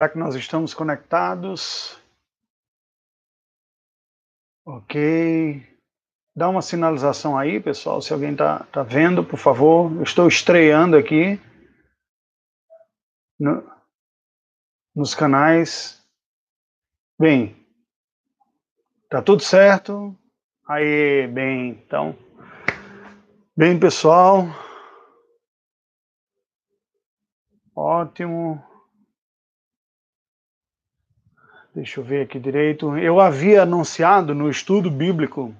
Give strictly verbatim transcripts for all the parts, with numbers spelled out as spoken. Será que nós estamos conectados? Ok. Dá uma sinalização aí, pessoal, se alguém está tá vendo, por favor. Eu estou estreando aqui no, nos canais. Bem, tá tudo certo? Aí, bem, então. Bem, pessoal. Ótimo. Deixa eu ver aqui direito. Eu havia anunciado no estudo bíblico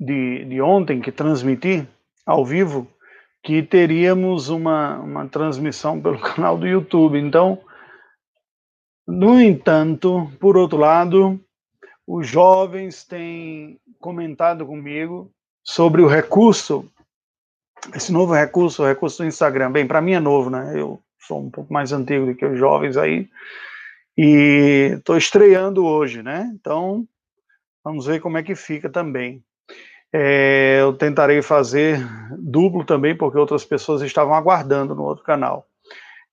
de, de ontem, que transmiti ao vivo, que teríamos uma, uma transmissão pelo canal do YouTube. Então, no entanto, por outro lado, os jovens têm comentado comigo sobre o recurso, esse novo recurso, o recurso do Instagram. Bem, para mim é novo, né? Eu sou um pouco mais antigo do que os jovens aí. E estou estreando hoje, né? Então, vamos ver como é que fica também. É, eu tentarei fazer duplo também, porque outras pessoas estavam aguardando no outro canal.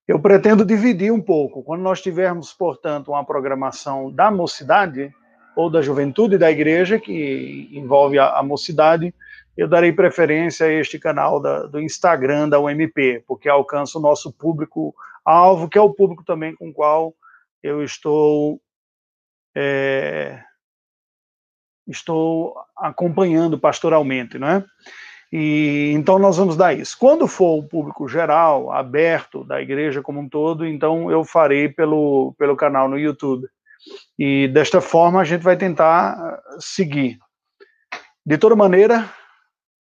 Eu pretendo dividir um pouco. Quando nós tivermos, portanto, uma programação da mocidade, ou da juventude da igreja, que envolve a, a mocidade, eu darei preferência a este canal da, do Instagram da U M P, porque alcança o nosso público-alvo, que é o público também com o qual eu estou, é, estou acompanhando pastoralmente, né? E então nós vamos dar isso. Quando for o público geral, aberto, da igreja como um todo, então eu farei pelo, pelo canal no YouTube. E desta forma a gente vai tentar seguir. De toda maneira,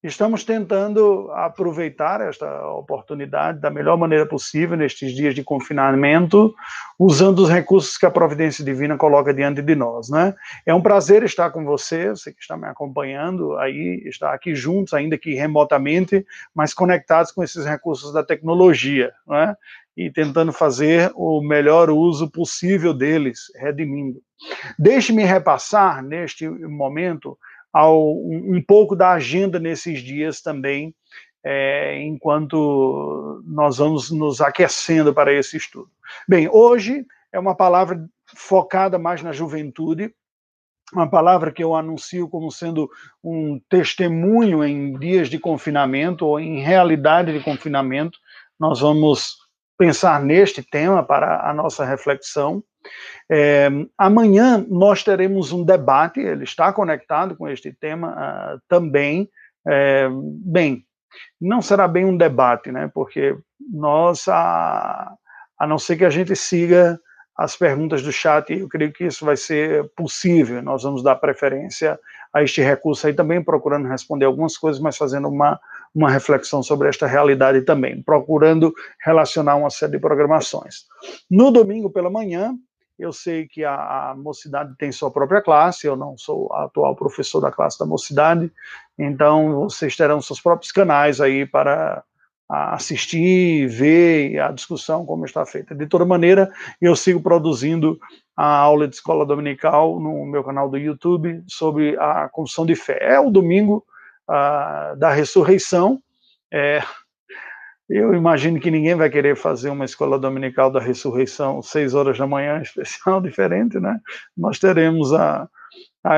estamos tentando aproveitar esta oportunidade da melhor maneira possível nestes dias de confinamento, usando os recursos que a providência divina coloca diante de nós, né? É um prazer estar com você, você que está me acompanhando aí, estar aqui juntos, ainda que remotamente, mas conectados com esses recursos da tecnologia, né? E tentando fazer o melhor uso possível deles, redimindo. Deixe-me repassar, neste momento, Ao, um, um pouco da agenda nesses dias também, é, enquanto nós vamos nos aquecendo para esse estudo. Bem, hoje é uma palavra focada mais na juventude, uma palavra que eu anuncio como sendo um testemunho em dias de confinamento, ou em realidade de confinamento. Nós vamos pensar neste tema para a nossa reflexão. É, amanhã nós teremos um debate, ele está conectado com este tema uh, também. É, bem, não será bem um debate, né? Porque nós, a, a não ser que a gente siga as perguntas do chat, eu creio que isso vai ser possível. Nós vamos dar preferência a este recurso aí também, procurando responder algumas coisas, mas fazendo uma, uma reflexão sobre esta realidade também, procurando relacionar uma série de programações. No domingo pela manhã, eu sei que a, a mocidade tem sua própria classe, eu não sou atual professor da classe da mocidade, então vocês terão seus próprios canais aí para a assistir, ver a discussão como está feita. De toda maneira, eu sigo produzindo a aula de escola dominical no meu canal do YouTube sobre a confissão de fé. É o domingo ah, da ressurreição. É, eu imagino que ninguém vai querer fazer uma escola dominical da ressurreição seis horas da manhã, especial, diferente, né? Nós teremos a, a,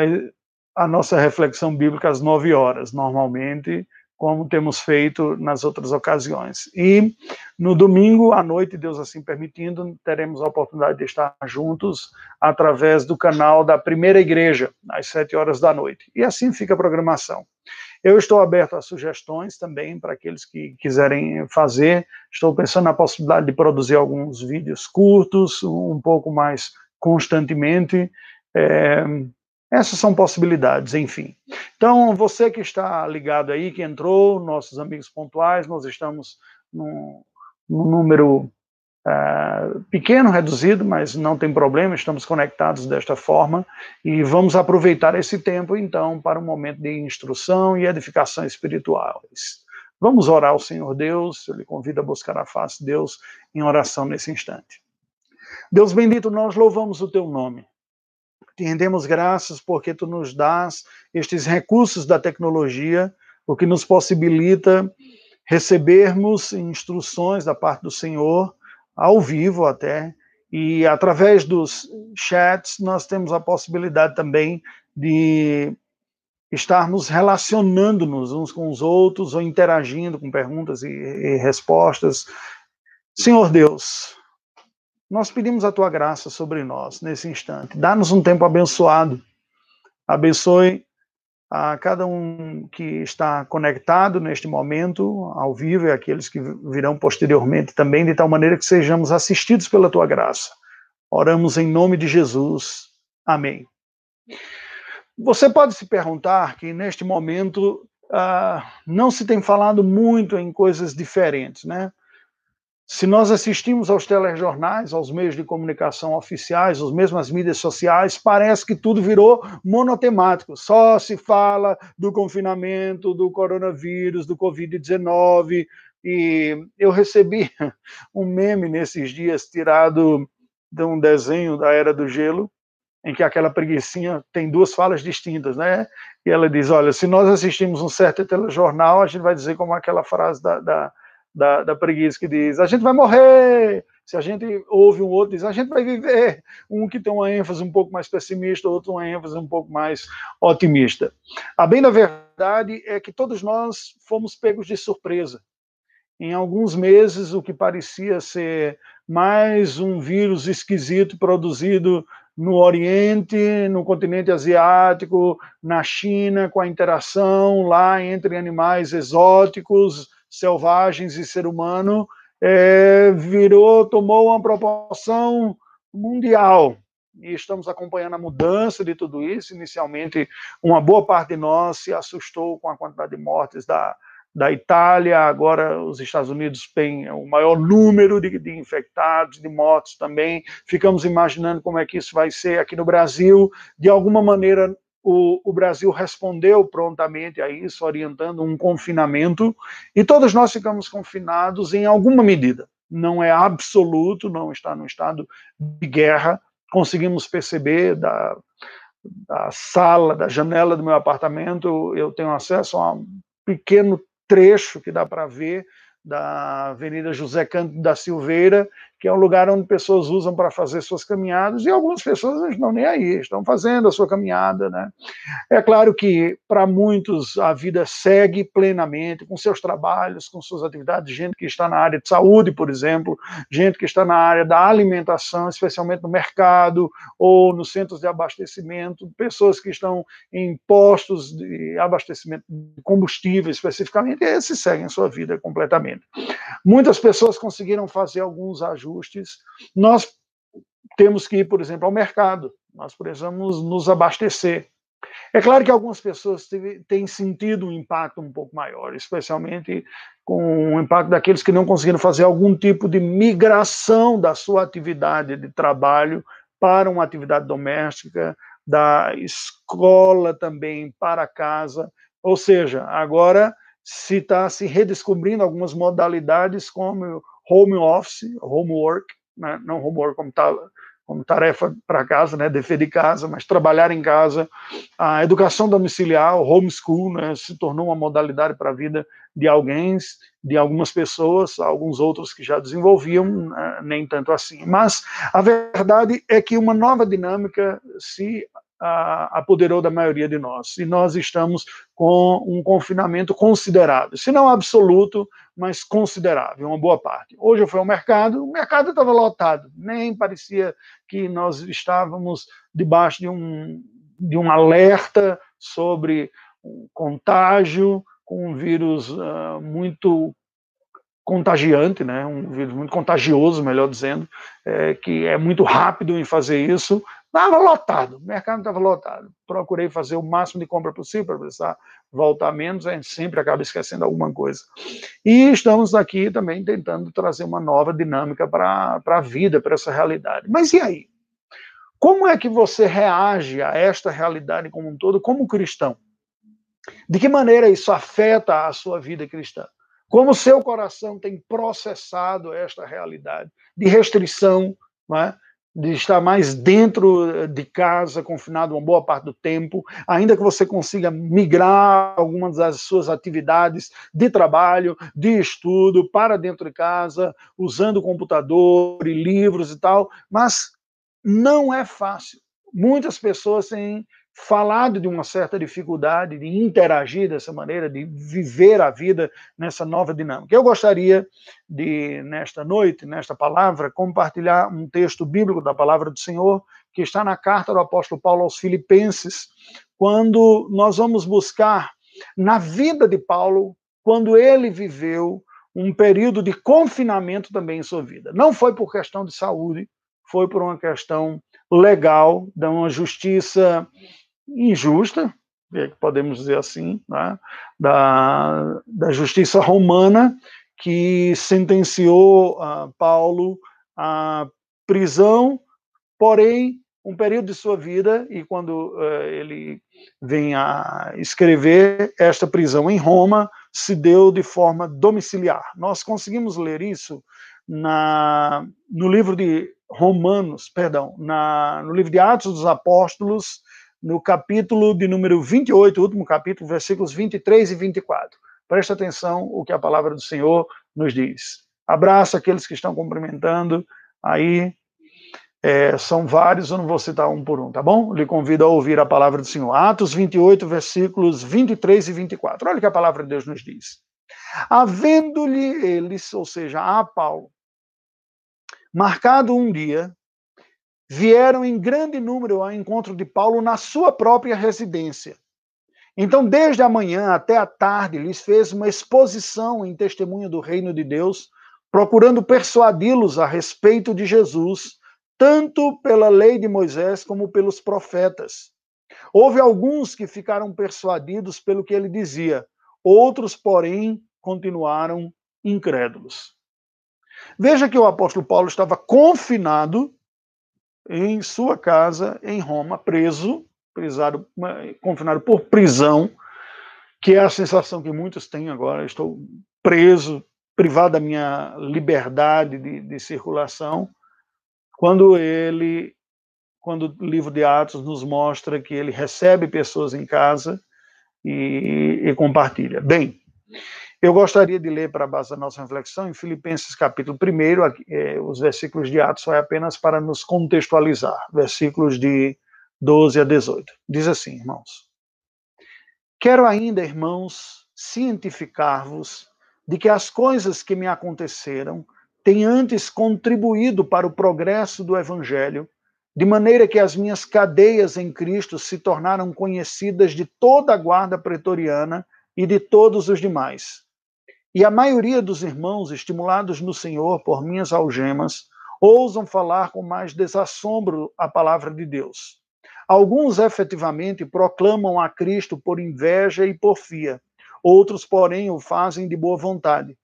a nossa reflexão bíblica às nove horas, normalmente, como temos feito nas outras ocasiões. E no domingo, à noite, Deus assim permitindo, teremos a oportunidade de estar juntos através do canal da Primeira Igreja, às sete horas da noite. E assim fica a programação. Eu estou aberto a sugestões também para aqueles que quiserem fazer. Estou pensando na possibilidade de produzir alguns vídeos curtos, um pouco mais constantemente. É... Essas são possibilidades, enfim. Então, você que está ligado aí, que entrou, nossos amigos pontuais, nós estamos num, num número uh, pequeno, reduzido, mas não tem problema, estamos conectados desta forma, e vamos aproveitar esse tempo, então, para um momento de instrução e edificação espirituais. Vamos orar ao Senhor Deus, eu lhe convido a buscar a face de Deus em oração nesse instante. Deus bendito, nós louvamos o teu nome. Te rendemos graças porque tu nos dás estes recursos da tecnologia, o que nos possibilita recebermos instruções da parte do Senhor, ao vivo até, E através dos chats nós temos a possibilidade também de estarmos relacionando-nos uns com os outros ou interagindo com perguntas e, e respostas. Senhor Deus, nós pedimos a Tua graça sobre nós nesse instante. Dá-nos um tempo abençoado. Abençoe a cada um que está conectado neste momento, ao vivo, e aqueles que virão posteriormente também, de tal maneira que sejamos assistidos pela Tua graça. Oramos em nome de Jesus. Amém. Você pode se perguntar que, neste momento, uh, não se tem falado muito em coisas diferentes, né? Se nós assistimos aos telejornais, aos meios de comunicação oficiais, às mesmas mídias sociais, parece que tudo virou monotemático. Só se fala do confinamento, do coronavírus, do covid dezenove. E eu recebi um meme nesses dias tirado de um desenho da Era do Gelo, em que aquela preguicinha tem duas falas distintas, né? E ela diz, olha, se nós assistimos um certo telejornal, a gente vai dizer como aquela frase da... da Da, da preguiça que diz, a gente vai morrer. Se a gente ouve um outro, diz, a gente vai viver. Um que tem uma ênfase um pouco mais pessimista, outro uma ênfase um pouco mais otimista. A bem da verdade é que todos nós fomos pegos de surpresa. Em alguns meses, o que parecia ser mais um vírus esquisito produzido no Oriente, no continente asiático, na China, com a interação lá entre animais exóticos, selvagens e ser humano, é, virou, tomou uma proporção mundial. E estamos acompanhando a mudança de tudo isso. Inicialmente, uma boa parte de nós se assustou com a quantidade de mortes da, da Itália. Agora, os Estados Unidos têm o maior número de, de infectados, de mortos também. Ficamos imaginando como é que isso vai ser aqui no Brasil. De alguma maneira, O, o Brasil respondeu prontamente a isso, orientando um confinamento, e todos nós ficamos confinados em alguma medida. Não é absoluto, não está num estado de guerra. Conseguimos perceber da, da sala, da janela do meu apartamento, eu tenho acesso a um pequeno trecho que dá para ver da Avenida José Cândido da Silveira, que é um lugar onde pessoas usam para fazer suas caminhadas, e algumas pessoas não estão nem aí, estão fazendo a sua caminhada, né? É claro que, para muitos, a vida segue plenamente, com seus trabalhos, com suas atividades, gente que está na área de saúde, por exemplo, gente que está na área da alimentação, especialmente no mercado, ou nos centros de abastecimento, pessoas que estão em postos de abastecimento de combustível, especificamente, e esses seguem a sua vida completamente. Muitas pessoas conseguiram fazer alguns ajustes. Nós temos que ir, por exemplo, ao mercado. Nós precisamos nos abastecer. É claro que algumas pessoas têm sentido um impacto um pouco maior, especialmente com o impacto daqueles que não conseguiram fazer algum tipo de migração da sua atividade de trabalho para uma atividade doméstica, da escola também para casa. Ou seja, agora se está se redescobrindo algumas modalidades como home office, homework, né? Não homework como, ta, como tarefa para casa, né? Dever de casa, mas trabalhar em casa. A educação domiciliar, homeschool, né? Se tornou uma modalidade para a vida de alguém, de algumas pessoas, alguns outros que já desenvolviam, né? Nem tanto assim. Mas a verdade é que uma nova dinâmica se apoderou da maioria de nós, e nós estamos com um confinamento considerável, se não absoluto, mas considerável, uma boa parte. Hoje eu fui ao mercado, o mercado estava lotado, nem parecia que nós estávamos debaixo de um, de um alerta sobre um contágio com um vírus uh, muito contagiante, né? Um vírus muito contagioso, melhor dizendo, é, que é muito rápido em fazer isso. Estava lotado, o mercado estava lotado. Procurei fazer o máximo de compra possível para precisar voltar menos, a gente sempre acaba esquecendo alguma coisa. E estamos aqui também tentando trazer uma nova dinâmica para a vida, para essa realidade. Mas e aí? Como é que você reage a esta realidade como um todo, como cristão? De que maneira isso afeta a sua vida cristã? Como o seu coração tem processado esta realidade de restrição, não é? de estar mais dentro de casa, confinado uma boa parte do tempo, ainda que você consiga migrar algumas das suas atividades de trabalho, de estudo, para dentro de casa, usando computador e livros e tal, mas não é fácil. Muitas pessoas têm falado de uma certa dificuldade de interagir dessa maneira, de viver a vida nessa nova dinâmica. Eu gostaria de, nesta noite, nesta palavra, compartilhar um texto bíblico da palavra do Senhor, que está na carta do apóstolo Paulo aos Filipenses, quando nós vamos buscar na vida de Paulo, quando ele viveu um período de confinamento também em sua vida. Não foi por questão de saúde, foi por uma questão legal, de uma justiça injusta, podemos dizer assim, né? da, da justiça romana, que sentenciou uh, Paulo à prisão, porém, um período de sua vida, e quando uh, ele vem a escrever, esta prisão em Roma se deu de forma domiciliar. Nós conseguimos ler isso na, no livro de Romanos, perdão, na, no livro de Atos dos Apóstolos, no capítulo de número vinte e oito, último capítulo, versículos vinte e três e vinte e quatro. Presta atenção o que a palavra do Senhor nos diz. Abraço aqueles que estão cumprimentando aí, é, são vários, eu não vou citar um por um, tá bom? Lhe convido a ouvir a palavra do Senhor. Atos vinte e oito, versículos vinte e três e vinte e quatro. Olha o que a palavra de Deus nos diz. Havendo-lhe eles, ou seja, a Paulo, marcado um dia, vieram em grande número ao encontro de Paulo na sua própria residência. Então, desde a manhã até a tarde, lhes fez uma exposição em testemunho do reino de Deus, procurando persuadi-los a respeito de Jesus, tanto pela lei de Moisés como pelos profetas. Houve alguns que ficaram persuadidos pelo que ele dizia, outros, porém, continuaram incrédulos. Veja que o apóstolo Paulo estava confinado em sua casa, em Roma, preso, prisado, confinado por prisão, que é a sensação que muitos têm agora. Estou preso, privado da minha liberdade de, de circulação, quando ele, quando o livro de Atos nos mostra que ele recebe pessoas em casa e, e compartilha. Bem, eu gostaria de ler para a base da nossa reflexão em Filipenses capítulo primeiro, aqui, é, os versículos de Atos só é apenas para nos contextualizar, versículos de doze a dezoito. Diz assim, irmãos: quero ainda, irmãos, cientificar-vos de que as coisas que me aconteceram têm antes contribuído para o progresso do Evangelho, de maneira que as minhas cadeias em Cristo se tornaram conhecidas de toda a guarda pretoriana e de todos os demais. E a maioria dos irmãos, estimulados no Senhor por minhas algemas, ousam falar com mais desassombro a palavra de Deus. Alguns efetivamente proclamam a Cristo por inveja e porfia, outros, porém, o fazem de boa vontade.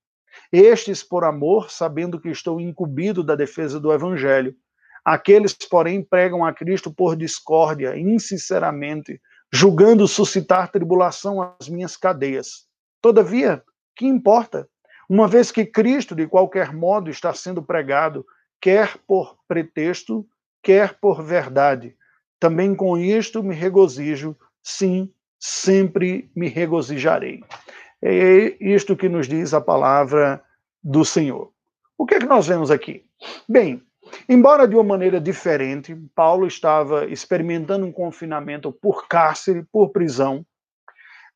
Estes por amor, sabendo que estou incumbido da defesa do Evangelho. Aqueles, porém, pregam a Cristo por discórdia, insinceramente, julgando suscitar tribulação às minhas cadeias. Todavia, que importa? Uma vez que Cristo, de qualquer modo, está sendo pregado, quer por pretexto, quer por verdade. Também com isto me regozijo, sim, sempre me regozijarei. É isto que nos diz a palavra do Senhor. O que é que nós vemos aqui? Bem, embora de uma maneira diferente, Paulo estava experimentando um confinamento por cárcere, por prisão.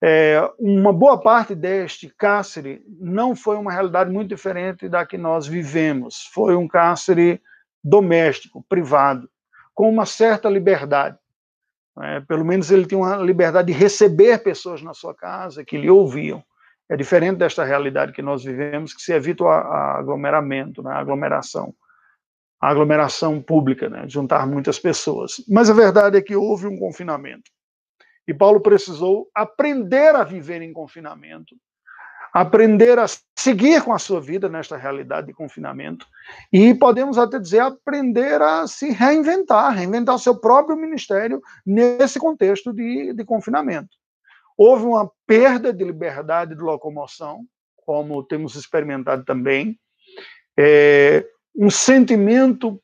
É, uma boa parte deste cárcere não foi uma realidade muito diferente da que nós vivemos. Foi um cárcere doméstico, privado, com uma certa liberdade. É, pelo menos ele tinha uma liberdade de receber pessoas na sua casa que lhe ouviam. É diferente desta realidade que nós vivemos, que se evita o aglomeramento, né, a aglomeração. A aglomeração pública, né, juntar muitas pessoas. Mas a verdade é que houve um confinamento. E Paulo precisou aprender a viver em confinamento, aprender a seguir com a sua vida nesta realidade de confinamento, e podemos até dizer aprender a se reinventar, reinventar o seu próprio ministério nesse contexto de, de confinamento. Houve uma perda de liberdade de locomoção, como temos experimentado também, é, um sentimento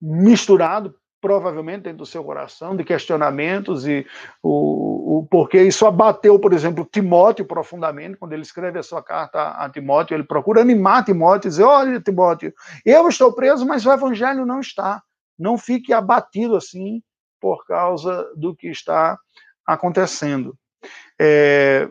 misturado, provavelmente, dentro do seu coração, de questionamentos e o, o porquê. Isso abateu, por exemplo, Timóteo profundamente, quando ele escreve a sua carta a Timóteo, ele procura animar Timóteo e dizer, olha, Timóteo, eu estou preso, mas o evangelho não está. Não fique abatido assim por causa do que está acontecendo. É,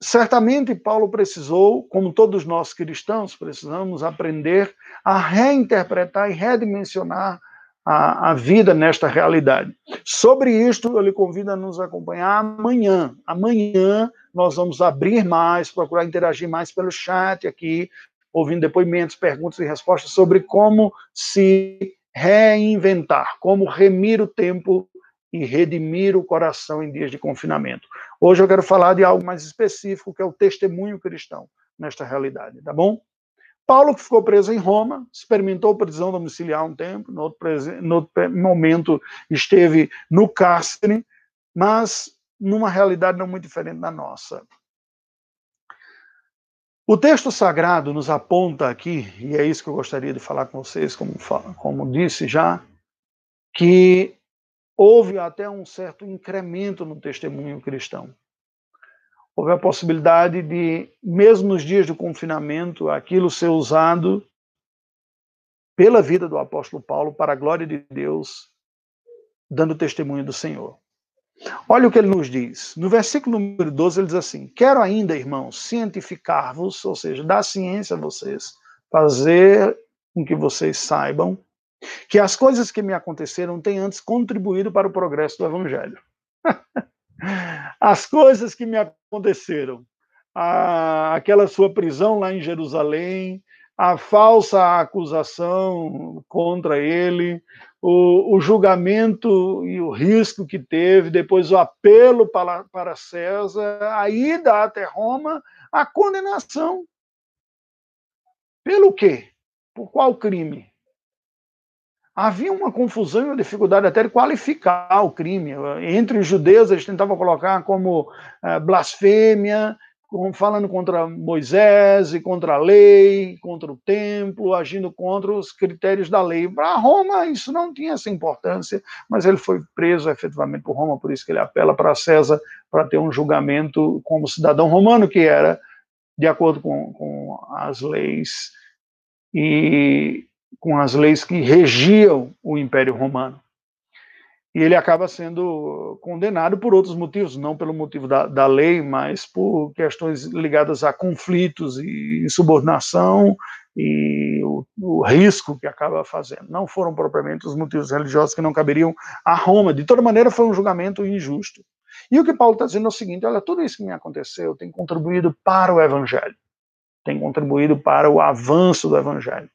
certamente Paulo precisou, como todos nós cristãos, precisamos aprender a reinterpretar e redimensionar A, a vida nesta realidade. Sobre isto, eu lhe convido a nos acompanhar amanhã. Amanhã nós vamos abrir mais, procurar interagir mais pelo chat aqui, ouvindo depoimentos, perguntas e respostas sobre como se reinventar, como remir o tempo e redimir o coração em dias de confinamento. Hoje eu quero falar de algo mais específico, que é o testemunho cristão nesta realidade, tá bom? Paulo, que ficou preso em Roma, experimentou prisão domiciliar um tempo, no outro, presen- no outro momento esteve no cárcere, mas numa realidade não muito diferente da nossa. O texto sagrado nos aponta aqui, e é isso que eu gostaria de falar com vocês, como, como disse já, que houve até um certo incremento no testemunho cristão. Houve a possibilidade de, mesmo nos dias do confinamento, aquilo ser usado pela vida do apóstolo Paulo para a glória de Deus, dando testemunho do Senhor. Olha o que ele nos diz. No versículo número doze, ele diz assim, quero ainda, irmãos, cientificar-vos, ou seja, dar ciência a vocês, fazer com que vocês saibam que as coisas que me aconteceram têm antes contribuído para o progresso do evangelho. As coisas que me aconteceram, a, aquela sua prisão lá em Jerusalém, a falsa acusação contra ele, o, o julgamento e o risco que teve, depois o apelo para, para César, a ida até Roma, a condenação. Pelo quê? Por qual crime? Havia uma confusão e uma dificuldade até de qualificar o crime. Entre os judeus, eles tentavam colocar como uh, blasfêmia, com, falando contra Moisés, e contra a lei, contra o templo, agindo contra os critérios da lei. Para Roma, isso não tinha essa importância, mas ele foi preso efetivamente por Roma, por isso que ele apela para César para ter um julgamento como cidadão romano, que era de acordo com, com as leis e... com as leis que regiam o Império Romano. E ele acaba sendo condenado por outros motivos, não pelo motivo da, da lei, mas por questões ligadas a conflitos e insubordinação e o, o risco que acaba fazendo. Não foram propriamente os motivos religiosos que não caberiam a Roma. De toda maneira, foi um julgamento injusto. E o que Paulo está dizendo é o seguinte, olha, tudo isso que me aconteceu tem contribuído para o Evangelho, tem contribuído para o avanço do Evangelho.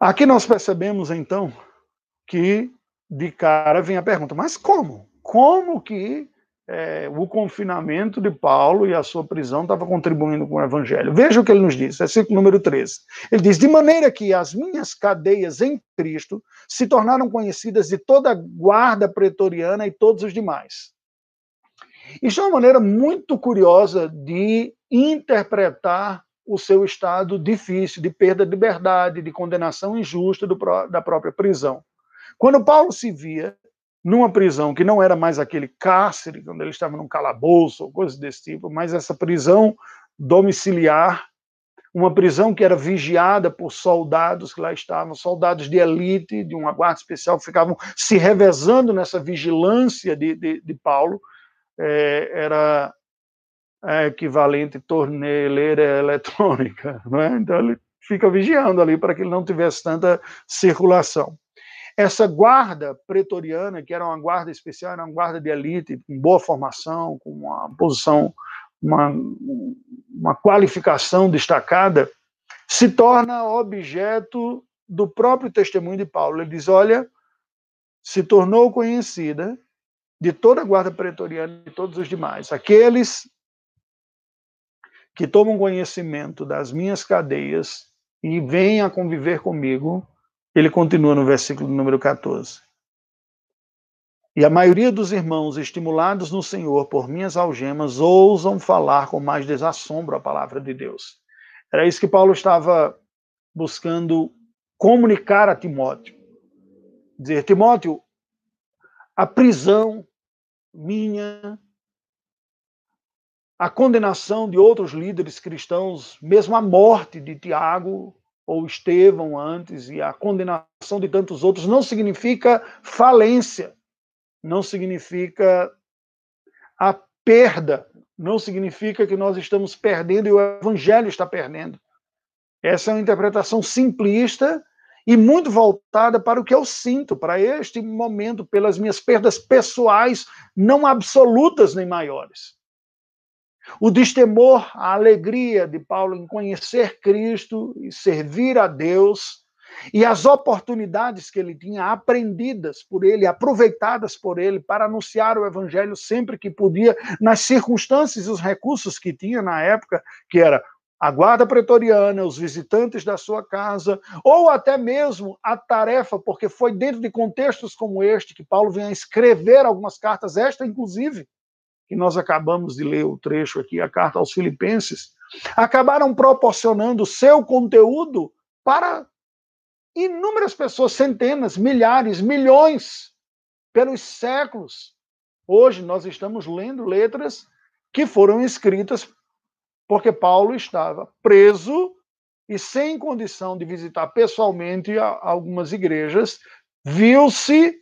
Aqui nós percebemos, então, que de cara vem a pergunta, mas como? Como que é, o confinamento de Paulo e a sua prisão estava contribuindo com o evangelho? Veja o que ele nos diz, versículo número treze. Ele diz, de maneira que as minhas cadeias em Cristo se tornaram conhecidas de toda a guarda pretoriana e todos os demais. Isso é uma maneira muito curiosa de interpretar o seu estado difícil, de perda de liberdade, de condenação injusta do, da própria prisão. Quando Paulo se via numa prisão que não era mais aquele cárcere, quando ele estava num calabouço, ou coisa desse tipo, mas essa prisão domiciliar, uma prisão que era vigiada por soldados que lá estavam, soldados de elite, de uma guarda especial, que ficavam se revezando nessa vigilância de, de, de Paulo, é, era... é equivalente torneleira eletrônica, não é? Então ele fica vigiando ali para que ele não tivesse tanta circulação. Essa guarda pretoriana, que era uma guarda especial, era uma guarda de elite, com boa formação, com uma posição, uma, uma qualificação destacada, se torna objeto do próprio testemunho de Paulo. Ele diz, olha, se tornou conhecida de toda a guarda pretoriana e de todos os demais. Aqueles que tomam conhecimento das minhas cadeias e vêm a conviver comigo, ele continua no versículo número catorze. E a maioria dos irmãos, estimulados no Senhor por minhas algemas, ousam falar com mais desassombro a palavra de Deus. Era isso que Paulo estava buscando comunicar a Timóteo, dizer: Timóteo, a prisão minha, a condenação de outros líderes cristãos, mesmo a morte de Tiago ou Estevão antes, e a condenação de tantos outros, não significa falência, não significa a perda, não significa que nós estamos perdendo e o evangelho está perdendo. Essa é uma interpretação simplista e muito voltada para o que eu sinto, para este momento, pelas minhas perdas pessoais, não absolutas nem maiores. O destemor, a alegria de Paulo em conhecer Cristo e servir a Deus, e as oportunidades que ele tinha aprendidas por ele, aproveitadas por ele para anunciar o evangelho sempre que podia, nas circunstâncias e os recursos que tinha na época, que era a guarda pretoriana, os visitantes da sua casa, ou até mesmo a tarefa, porque foi dentro de contextos como este que Paulo vem a escrever algumas cartas, esta inclusive, que nós acabamos de ler o trecho aqui, a carta aos Filipenses, acabaram proporcionando seu conteúdo para inúmeras pessoas, centenas, milhares, milhões, pelos séculos. Hoje nós estamos lendo letras que foram escritas porque Paulo estava preso e sem condição de visitar pessoalmente algumas igrejas, viu-se,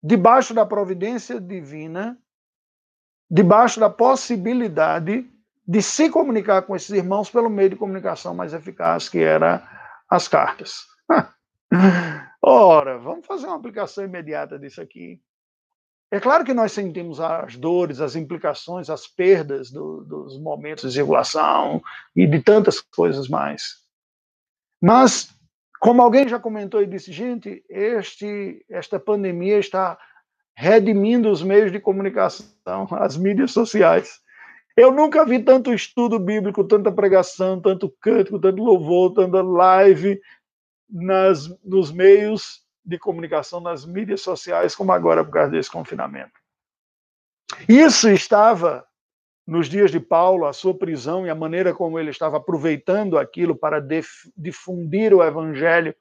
debaixo da providência divina, debaixo da possibilidade de se comunicar com esses irmãos pelo meio de comunicação mais eficaz, que era as cartas. Ora, vamos fazer uma aplicação imediata disso aqui. É claro que nós sentimos as dores, as implicações, as perdas do, dos momentos de tribulação e de tantas coisas mais. Mas, como alguém já comentou e disse, gente, este, esta pandemia está redimindo os meios de comunicação, as mídias sociais. Eu nunca vi tanto estudo bíblico, tanta pregação, tanto cântico, tanto louvor, tanta live nas, nos meios de comunicação, nas mídias sociais, como agora por causa desse confinamento. Isso estava, nos dias de Paulo, a sua prisão e a maneira como ele estava aproveitando aquilo para difundir o evangelho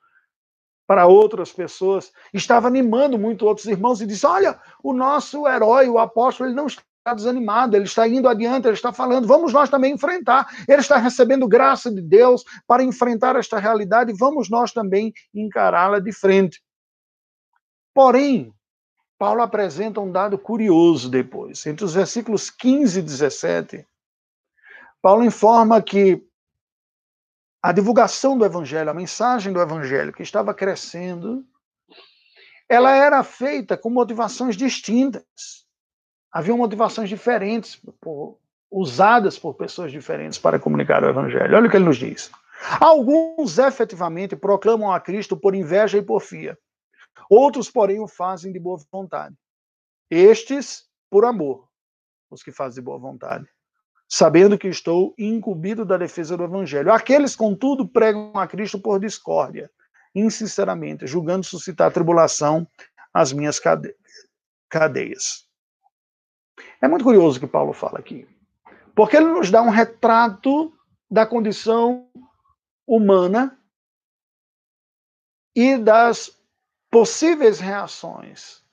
para outras pessoas, estava animando muito outros irmãos e disse, olha, o nosso herói, o apóstolo, ele não está desanimado, ele está indo adiante, ele está falando, vamos nós também enfrentar, ele está recebendo graça de Deus para enfrentar esta realidade, vamos nós também encará-la de frente. Porém, Paulo apresenta um dado curioso depois. Entre os versículos quinze e dezessete, Paulo informa que a divulgação do evangelho, a mensagem do evangelho que estava crescendo, ela era feita com motivações distintas. Havia motivações diferentes, por, usadas por pessoas diferentes para comunicar o evangelho. Olha o que ele nos diz. Alguns efetivamente proclamam a Cristo por inveja e porfia. Outros, porém, o fazem de boa vontade. Estes, por amor, os que fazem de boa vontade, sabendo que estou incumbido da defesa do evangelho. Aqueles, contudo, pregam a Cristo por discórdia, insinceramente, julgando suscitar tribulação às minhas cade- cadeias. É muito curioso o que Paulo fala aqui, porque ele nos dá um retrato da condição humana e das possíveis reações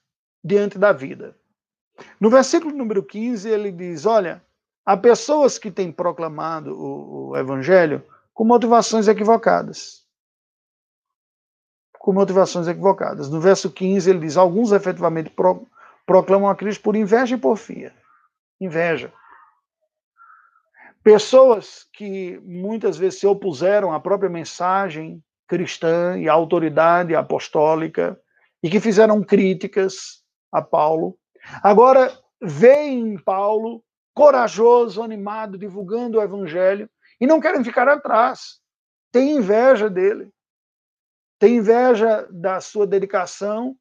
diante da vida. No versículo número quinze, ele diz, olha, há pessoas que têm proclamado o, o evangelho com motivações equivocadas. Com motivações equivocadas. No verso quinze, ele diz, alguns efetivamente pro, proclamam a Cristo por inveja e porfia. Inveja. Pessoas que muitas vezes se opuseram à própria mensagem cristã e a autoridade apostólica, e que fizeram críticas a Paulo, agora veem Paulo corajoso, animado, divulgando o evangelho, e não querem ficar atrás. Tem inveja dele, tem inveja da sua dedicação,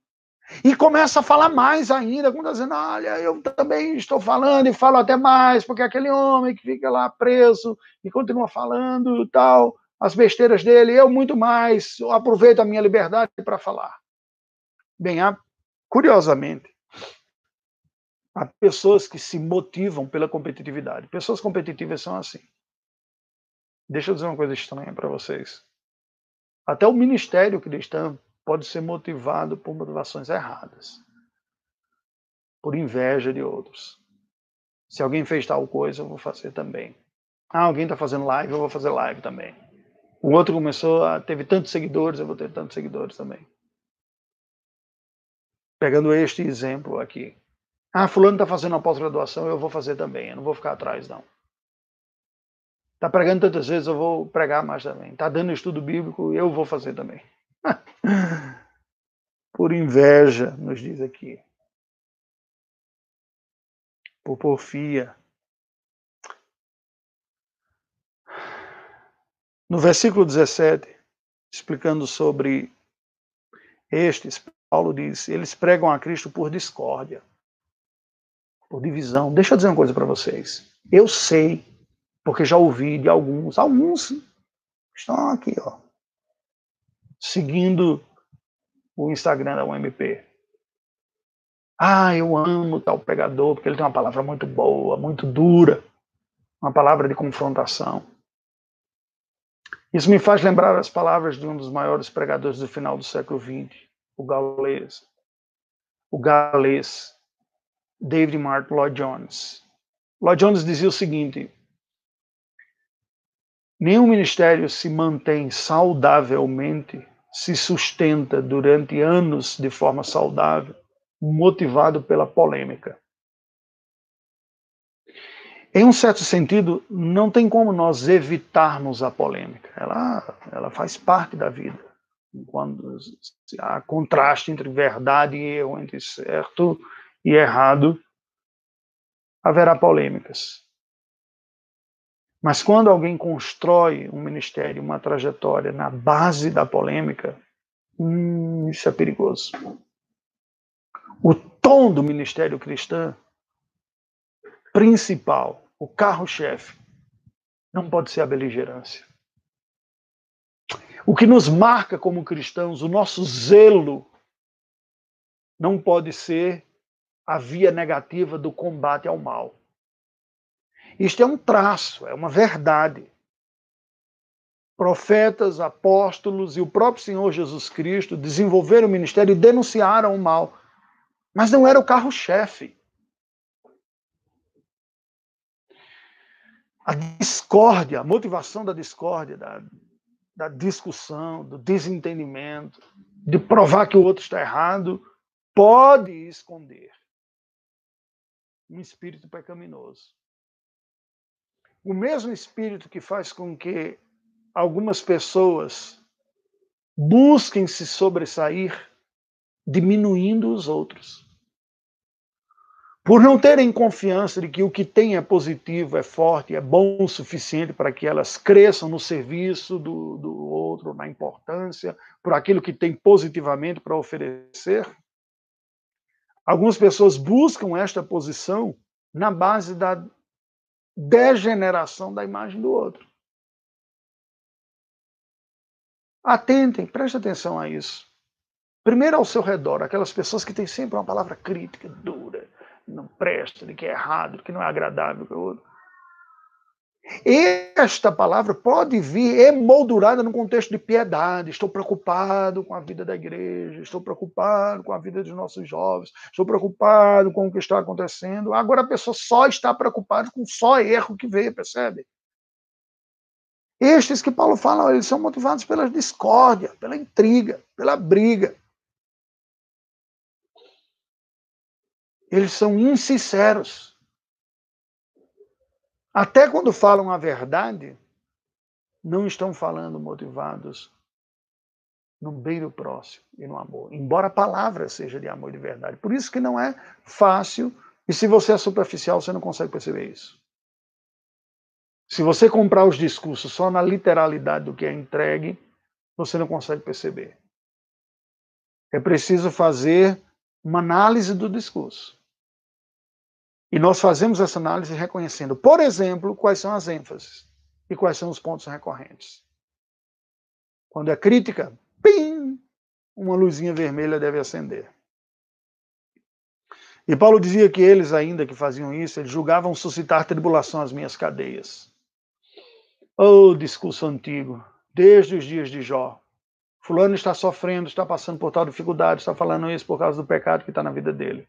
e começa a falar mais ainda, como dizendo, olha, eu também estou falando e falo até mais, porque aquele homem que fica lá preso e continua falando e tal, as besteiras dele, eu muito mais, eu aproveito a minha liberdade para falar. Bem, há, curiosamente, há pessoas que se motivam pela competitividade. Pessoas competitivas são assim. Deixa eu dizer uma coisa estranha para vocês. Até o ministério cristão pode ser motivado por motivações erradas, por inveja de outros. Se alguém fez tal coisa, eu vou fazer também. Ah, alguém está fazendo live, eu vou fazer live também. O outro começou a... teve tantos seguidores, eu vou ter tantos seguidores também. Pegando este exemplo aqui. Ah, fulano está fazendo uma pós-graduação, eu vou fazer também. Eu não vou ficar atrás, não. Está pregando tantas vezes, eu vou pregar mais também. Está dando estudo bíblico, eu vou fazer também. Por inveja, nos diz aqui. Por porfia. No versículo dezessete, explicando sobre estes, Paulo diz, eles pregam a Cristo por discórdia, por divisão. Deixa eu dizer uma coisa para vocês. Eu sei, porque já ouvi de alguns, alguns estão aqui, ó, seguindo o Instagram da U M P. Ah, eu amo tal pregador, porque ele tem uma palavra muito boa, muito dura, uma palavra de confrontação. Isso me faz lembrar as palavras de um dos maiores pregadores do final do século vinte, o galês, o galês David Mark Lloyd-Jones. Lloyd-Jones dizia o seguinte, nenhum ministério se mantém saudavelmente, se sustenta durante anos de forma saudável, motivado pela polêmica. Em um certo sentido, não tem como nós evitarmos a polêmica. Ela, ela faz parte da vida. Quando há contraste entre verdade e erro, entre certo e errado, haverá polêmicas. Mas quando alguém constrói um ministério, uma trajetória na base da polêmica, hum, isso é perigoso. O tom do ministério cristão principal, o carro-chefe, não pode ser a beligerância. O que nos marca como cristãos, o nosso zelo, não pode ser a via negativa do combate ao mal. Isto é um traço, é uma verdade. Profetas, apóstolos e o próprio Senhor Jesus Cristo desenvolveram o ministério e denunciaram o mal, mas não era o carro-chefe. A discórdia, a motivação da discórdia, da, da discussão, do desentendimento, de provar que o outro está errado, pode esconder um espírito pecaminoso. O mesmo espírito que faz com que algumas pessoas busquem se sobressair, diminuindo os outros. Por não terem confiança de que o que tem é positivo, é forte, é bom o suficiente para que elas cresçam no serviço do, do outro, na importância, por aquilo que tem positivamente para oferecer. Algumas pessoas buscam esta posição na base da degeneração da imagem do outro. Atentem, prestem atenção a isso. Primeiro ao seu redor, aquelas pessoas que têm sempre uma palavra crítica, dura, não presta, de que é errado, de que não é agradável. Esta palavra pode vir emoldurada no contexto de piedade. Estou preocupado com a vida da igreja, estou preocupado com a vida dos nossos jovens, estou preocupado com o que está acontecendo. Agora a pessoa só está preocupada com só erro que vê, percebe? Estes que Paulo fala, eles são motivados pela discórdia, pela intriga, pela briga. Eles são insinceros. Até quando falam a verdade, não estão falando motivados no bem do próximo e no amor. Embora a palavra seja de amor e de verdade. Por isso que não é fácil. E se você é superficial, você não consegue perceber isso. Se você comprar os discursos só na literalidade do que é entregue, você não consegue perceber. É preciso fazer uma análise do discurso. E nós fazemos essa análise reconhecendo, por exemplo, quais são as ênfases e quais são os pontos recorrentes. Quando é crítica, pim, uma luzinha vermelha deve acender. E Paulo dizia que eles ainda que faziam isso, eles julgavam suscitar tribulação às minhas cadeias. Oh, discurso antigo, desde os dias de Jó, Fulano está sofrendo, está passando por tal dificuldade, está falando isso por causa do pecado que está na vida dele.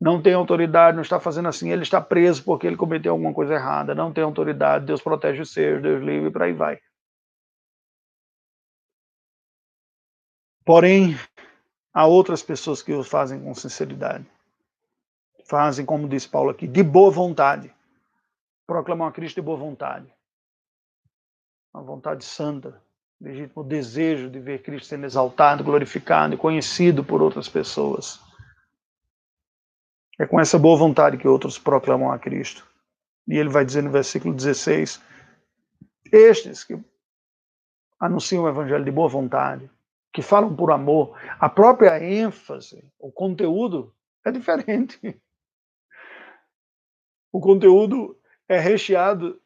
Não tem autoridade, não está fazendo assim, ele está preso porque ele cometeu alguma coisa errada. Não tem autoridade, Deus protege os seus, Deus livre, e por aí vai. Porém, há outras pessoas que o fazem com sinceridade. Fazem, como diz Paulo aqui, de boa vontade. Proclamam a Cristo de boa vontade. Uma vontade santa. Legítimo desejo de ver Cristo sendo exaltado, glorificado e conhecido por outras pessoas. É com essa boa vontade que outros proclamam a Cristo. E ele vai dizer no versículo dezesseis, estes que anunciam o evangelho de boa vontade, que falam por amor, a própria ênfase, o conteúdo é diferente. O conteúdo é recheado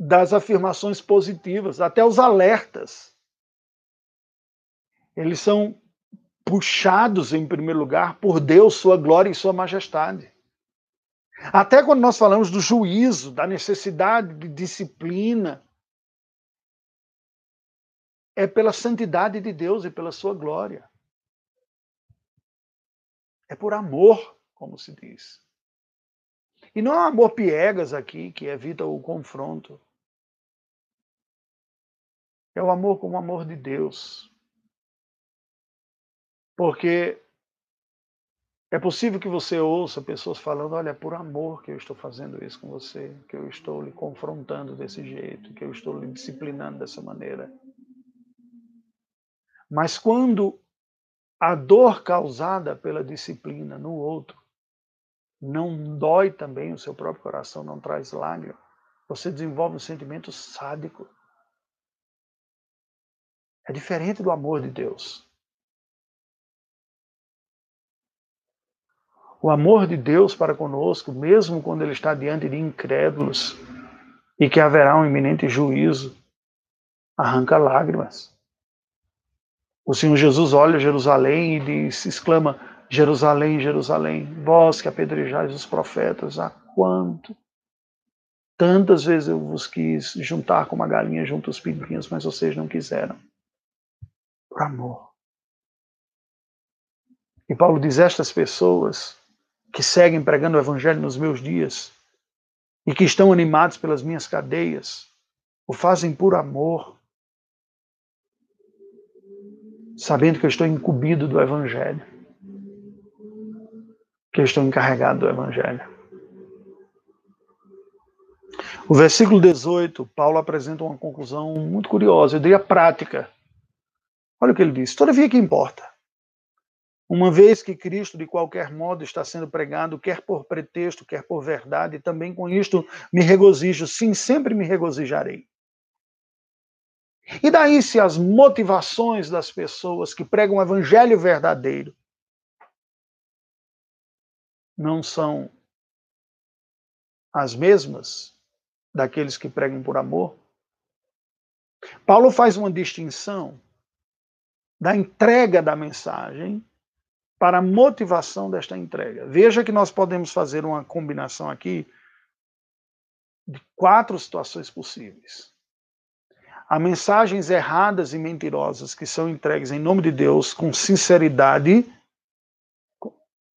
das afirmações positivas, até os alertas. Eles são puxados, em primeiro lugar, por Deus, sua glória e sua majestade. Até quando nós falamos do juízo, da necessidade de disciplina, é pela santidade de Deus e pela sua glória. É por amor, como se diz. E não é um amor piegas aqui, que evita o confronto. É o amor como o amor de Deus. Porque é possível que você ouça pessoas falando, olha, é por amor que eu estou fazendo isso com você, que eu estou lhe confrontando desse jeito, que eu estou lhe disciplinando dessa maneira. Mas quando a dor causada pela disciplina no outro não dói também o seu próprio coração, não traz lágrima, você desenvolve um sentimento sádico. É diferente do amor de Deus. O amor de Deus para conosco, mesmo quando ele está diante de incrédulos e que haverá um iminente juízo, arranca lágrimas. O Senhor Jesus olha Jerusalém e diz, exclama, Jerusalém, Jerusalém, vós que apedrejais os profetas, há quanto? Tantas vezes eu vos quis juntar como a galinha junto aos pintinhos, mas vocês não quiseram. Por amor. E Paulo diz, estas pessoas que seguem pregando o evangelho nos meus dias e que estão animados pelas minhas cadeias, o fazem por amor, sabendo que eu estou incumbido do evangelho. Que eu estou encarregado do evangelho. O versículo dezoito, Paulo apresenta uma conclusão muito curiosa, eu diria prática. Olha o que ele diz, todavia que importa. Uma vez que Cristo de qualquer modo está sendo pregado, quer por pretexto, quer por verdade, também com isto me regozijo, sim, sempre me regozijarei. E daí se as motivações das pessoas que pregam o evangelho verdadeiro não são as mesmas daqueles que pregam por amor? Paulo faz uma distinção da entrega da mensagem para a motivação desta entrega. Veja que nós podemos fazer uma combinação aqui de quatro situações possíveis. Há mensagens erradas e mentirosas que são entregues em nome de Deus com sinceridade.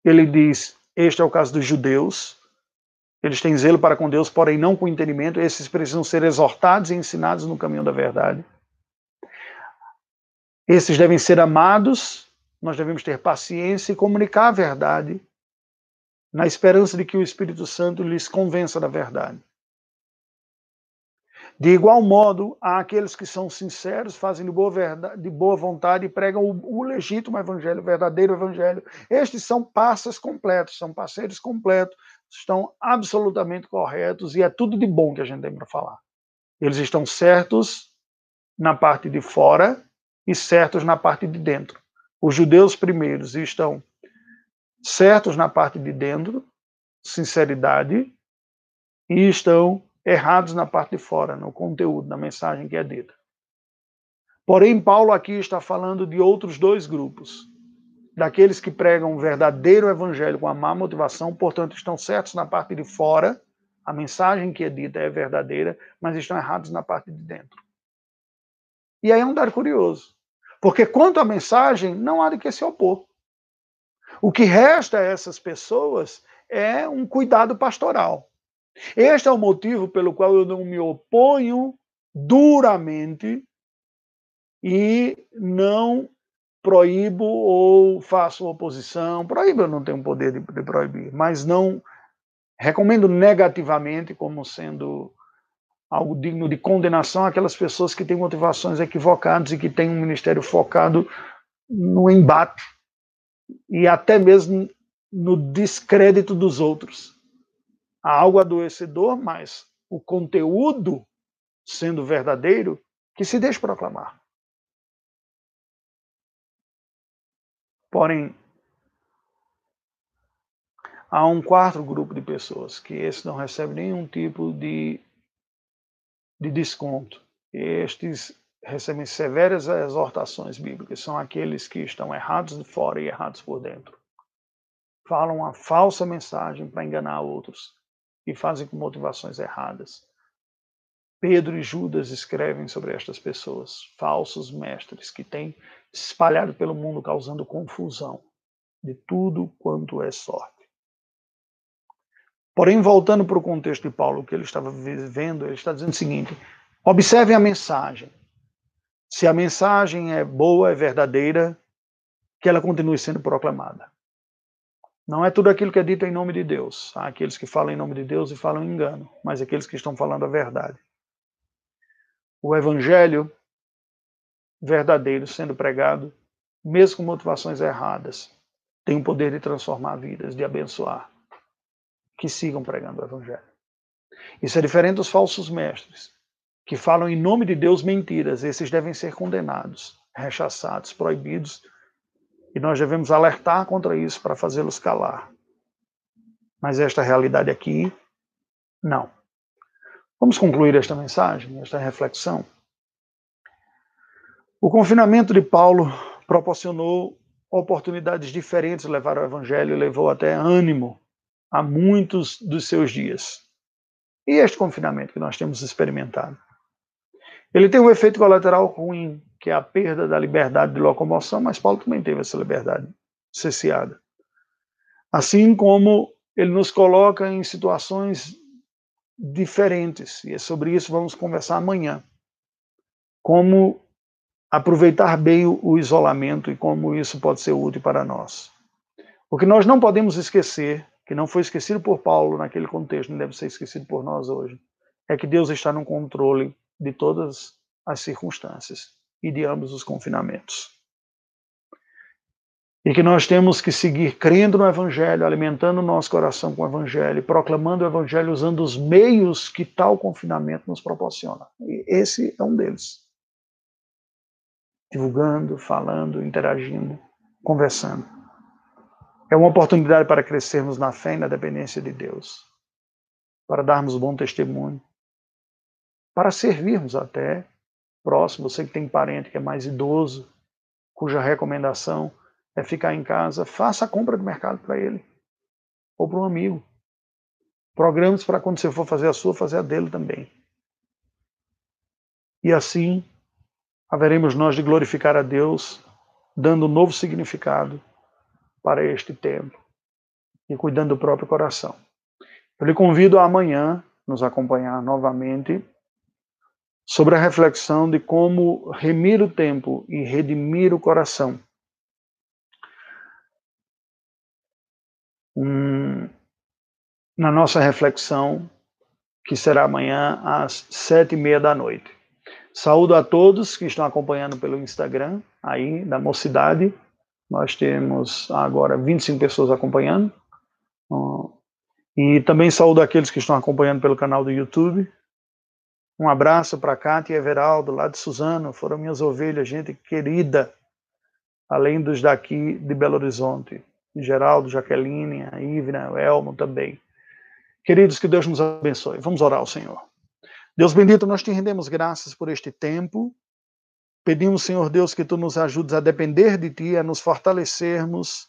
Ele diz... Este é o caso dos judeus. Eles têm zelo para com Deus, porém não com entendimento. Esses precisam ser exortados e ensinados no caminho da verdade. Esses devem ser amados. Nós devemos ter paciência e comunicar a verdade, na esperança de que o Espírito Santo lhes convença da verdade. De igual modo, há aqueles que são sinceros, fazem de boa, verdade, de boa vontade e pregam o, o legítimo evangelho, o verdadeiro evangelho. Estes são parceiros completos, são parceiros completos, estão absolutamente corretos e é tudo de bom que a gente tem para falar. Eles estão certos na parte de fora e certos na parte de dentro. Os judeus primeiros estão certos na parte de dentro, sinceridade, e estão errados na parte de fora, no conteúdo, na mensagem que é dita. Porém, Paulo aqui está falando de outros dois grupos. Daqueles que pregam o verdadeiro evangelho com a má motivação, portanto, estão certos na parte de fora, a mensagem que é dita é verdadeira, mas estão errados na parte de dentro. E aí é um dado curioso. Porque quanto à mensagem, não há de que se opor. O que resta a essas pessoas é um cuidado pastoral. Este é o motivo pelo qual eu não me oponho duramente e não proíbo ou faço oposição. Proíbo, eu não tenho poder de, de proibir, mas não recomendo negativamente como sendo algo digno de condenação aquelas pessoas que têm motivações equivocadas e que têm um ministério focado no embate e até mesmo no descrédito dos outros. Há algo adoecedor, mas o conteúdo, sendo verdadeiro, que se deixe proclamar. Porém, há um quarto grupo de pessoas que esses não recebem nenhum tipo de, de desconto. Estes recebem severas exortações bíblicas. São aqueles que estão errados de fora e errados por dentro. Falam uma falsa mensagem para enganar outros e fazem com motivações erradas. Pedro e Judas escrevem sobre estas pessoas, falsos mestres que têm espalhado pelo mundo, causando confusão de tudo quanto é sorte. Porém, voltando para o contexto de Paulo, que ele estava vivendo, ele está dizendo o seguinte: observem a mensagem. Se a mensagem é boa, é verdadeira, que ela continue sendo proclamada. Não é tudo aquilo que é dito em nome de Deus. Há aqueles que falam em nome de Deus e falam engano, mas aqueles que estão falando a verdade. O evangelho verdadeiro sendo pregado, mesmo com motivações erradas, tem o poder de transformar vidas, de abençoar. Que sigam pregando o evangelho. Isso é diferente dos falsos mestres, que falam em nome de Deus mentiras. Esses devem ser condenados, rechaçados, proibidos, e nós devemos alertar contra isso para fazê-los calar. Mas esta realidade aqui, não. Vamos concluir esta mensagem, esta reflexão. O confinamento de Paulo proporcionou oportunidades diferentes de levar o evangelho e levou até ânimo a muitos dos seus dias. E este confinamento que nós temos experimentado? Ele tem um efeito colateral ruim, que é a perda da liberdade de locomoção, mas Paulo também teve essa liberdade cesseada. Assim como ele nos coloca em situações diferentes, e é sobre isso vamos conversar amanhã. Como aproveitar bem o isolamento e como isso pode ser útil para nós. O que nós não podemos esquecer, que não foi esquecido por Paulo naquele contexto, não deve ser esquecido por nós hoje, é que Deus está no controle de todas as circunstâncias e de ambos os confinamentos. E que nós temos que seguir crendo no evangelho, alimentando o nosso coração com o evangelho, proclamando o evangelho usando os meios que tal confinamento nos proporciona. E esse é um deles. Divulgando, falando, interagindo, conversando. É uma oportunidade para crescermos na fé e na dependência de Deus, para darmos bom testemunho, para servirmos até próximo, você que tem parente que é mais idoso, cuja recomendação é ficar em casa, faça a compra do mercado para ele, ou para um amigo. Programas para quando você for fazer a sua, fazer a dele também. E assim, haveremos nós de glorificar a Deus, dando um novo significado para este tempo e cuidando do próprio coração. Eu lhe convido a amanhã nos acompanhar novamente sobre a reflexão de como remir o tempo e redimir o coração. Hum, na nossa reflexão, que será amanhã às sete e meia da noite. Saúdo a todos que estão acompanhando pelo Instagram, aí da Mocidade. Nós temos agora vinte e cinco pessoas acompanhando. E também saúdo aqueles que estão acompanhando pelo canal do YouTube. Um abraço para Cátia e Everaldo, lá de Suzano. Foram minhas ovelhas, gente querida. Além dos daqui de Belo Horizonte. Geraldo, Jaqueline, a Ivna, o Elmo também. Queridos, que Deus nos abençoe. Vamos orar ao Senhor. Deus bendito, nós te rendemos graças por este tempo. Pedimos, Senhor Deus, que Tu nos ajudes a depender de Ti, a nos fortalecermos,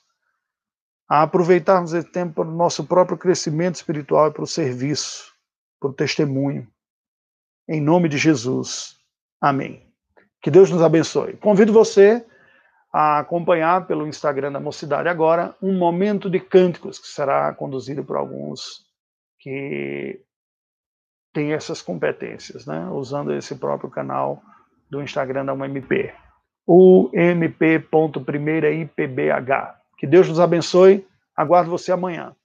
a aproveitarmos esse tempo para o nosso próprio crescimento espiritual e para o serviço, para o testemunho. Em nome de Jesus. Amém. Que Deus nos abençoe. Convido você a acompanhar pelo Instagram da Mocidade Agora um momento de cânticos que será conduzido por alguns que têm essas competências, né? Usando esse próprio canal do Instagram da U M P. U M P ponto primeira I P B H. Que Deus nos abençoe. Aguardo você amanhã.